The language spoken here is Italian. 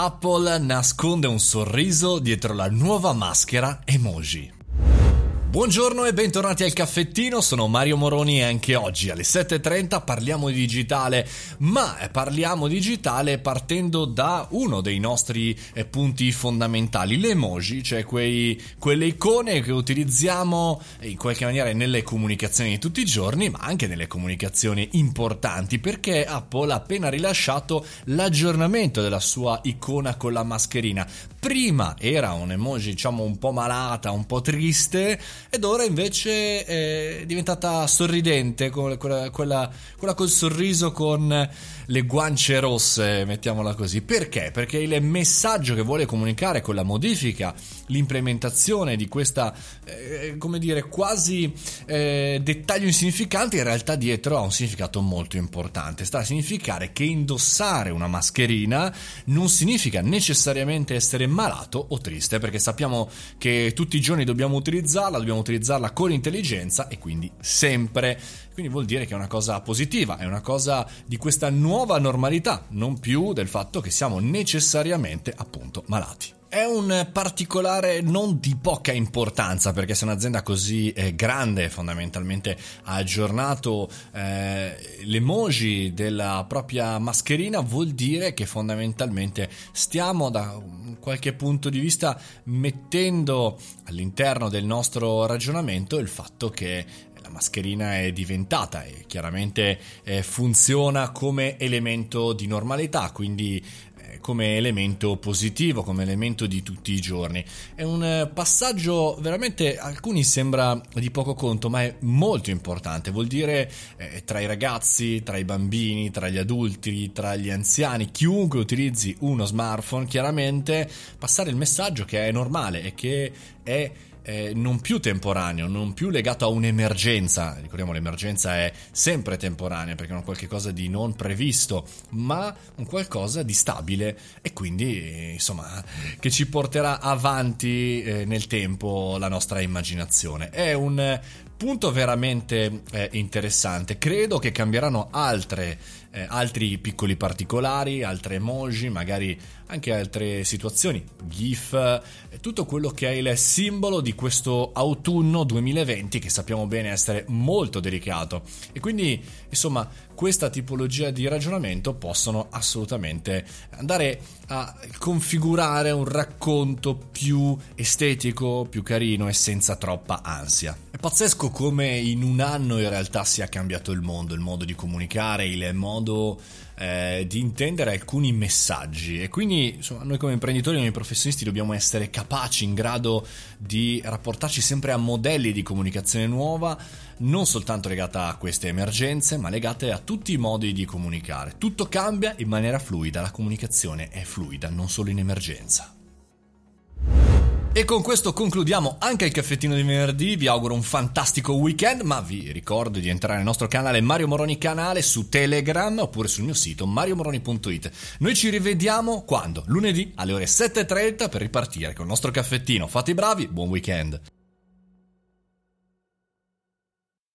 Apple nasconde un sorriso dietro la nuova maschera emoji. Buongiorno e bentornati al caffettino, sono Mario Moroni e anche oggi alle 7:30 parliamo di digitale, ma parliamo digitale partendo da uno dei nostri punti fondamentali, le emoji, cioè quelle icone che utilizziamo in qualche maniera nelle comunicazioni di tutti i giorni, ma anche nelle comunicazioni importanti, perché Apple ha appena rilasciato l'aggiornamento della sua icona con la mascherina. Prima era un emoji diciamo un po' malata, un po' triste, ed ora invece è diventata sorridente, quella col sorriso con le guance rosse, mettiamola così. Perché? Perché il messaggio che vuole comunicare con la modifica, l'implementazione di questa dettaglio insignificante, in realtà dietro ha un significato molto importante. Sta a significare che indossare una mascherina non significa necessariamente essere malato o triste, perché sappiamo che tutti i giorni dobbiamo utilizzarla con intelligenza e quindi sempre. Quindi vuol dire che è una cosa positiva, è una cosa di questa nuova normalità, non più del fatto che siamo necessariamente appunto malati. È un particolare non di poca importanza, perché se un'azienda così grande fondamentalmente ha aggiornato l'emoji della propria mascherina, vuol dire che fondamentalmente stiamo da qualche punto di vista mettendo all'interno del nostro ragionamento il fatto che la mascherina è diventata e chiaramente funziona come elemento di normalità, quindi come elemento positivo, come elemento di tutti i giorni. È un passaggio veramente, alcuni sembra di poco conto, ma è molto importante. Vuol dire tra i ragazzi, tra i bambini, tra gli adulti, tra gli anziani, chiunque utilizzi uno smartphone, chiaramente passare il messaggio che è normale e che è non più temporaneo, non più legato a un'emergenza. Ricordiamo, l'emergenza è sempre temporanea perché è un qualche cosa di non previsto, ma un qualcosa di stabile e quindi insomma che ci porterà avanti nel tempo la nostra immaginazione. È un punto veramente interessante. Credo che cambieranno altri piccoli particolari, altre emoji, magari anche altre situazioni, GIF, tutto quello che è il simbolo di questo autunno 2020 che sappiamo bene essere molto delicato, e quindi insomma questa tipologia di ragionamento possono assolutamente andare a configurare un racconto più estetico, più carino e senza troppa ansia. È pazzesco come in un anno in realtà sia cambiato il modo di comunicare, il modo di intendere alcuni messaggi, e quindi insomma, noi come imprenditori, noi professionisti dobbiamo essere capaci, in grado di rapportarci sempre a modelli di comunicazione nuova, non soltanto legata a queste emergenze, ma legate a tutti i modi di comunicare. Tutto cambia in maniera fluida, la comunicazione è fluida, non solo in emergenza. E con questo concludiamo anche il caffettino di venerdì. Vi auguro un fantastico weekend, ma vi ricordo di entrare nel nostro canale Mario Moroni Canale su Telegram oppure sul mio sito mariomoroni.it. Noi ci rivediamo quando? Lunedì alle ore 7:30 per ripartire con il nostro caffettino. Fate i bravi, buon weekend!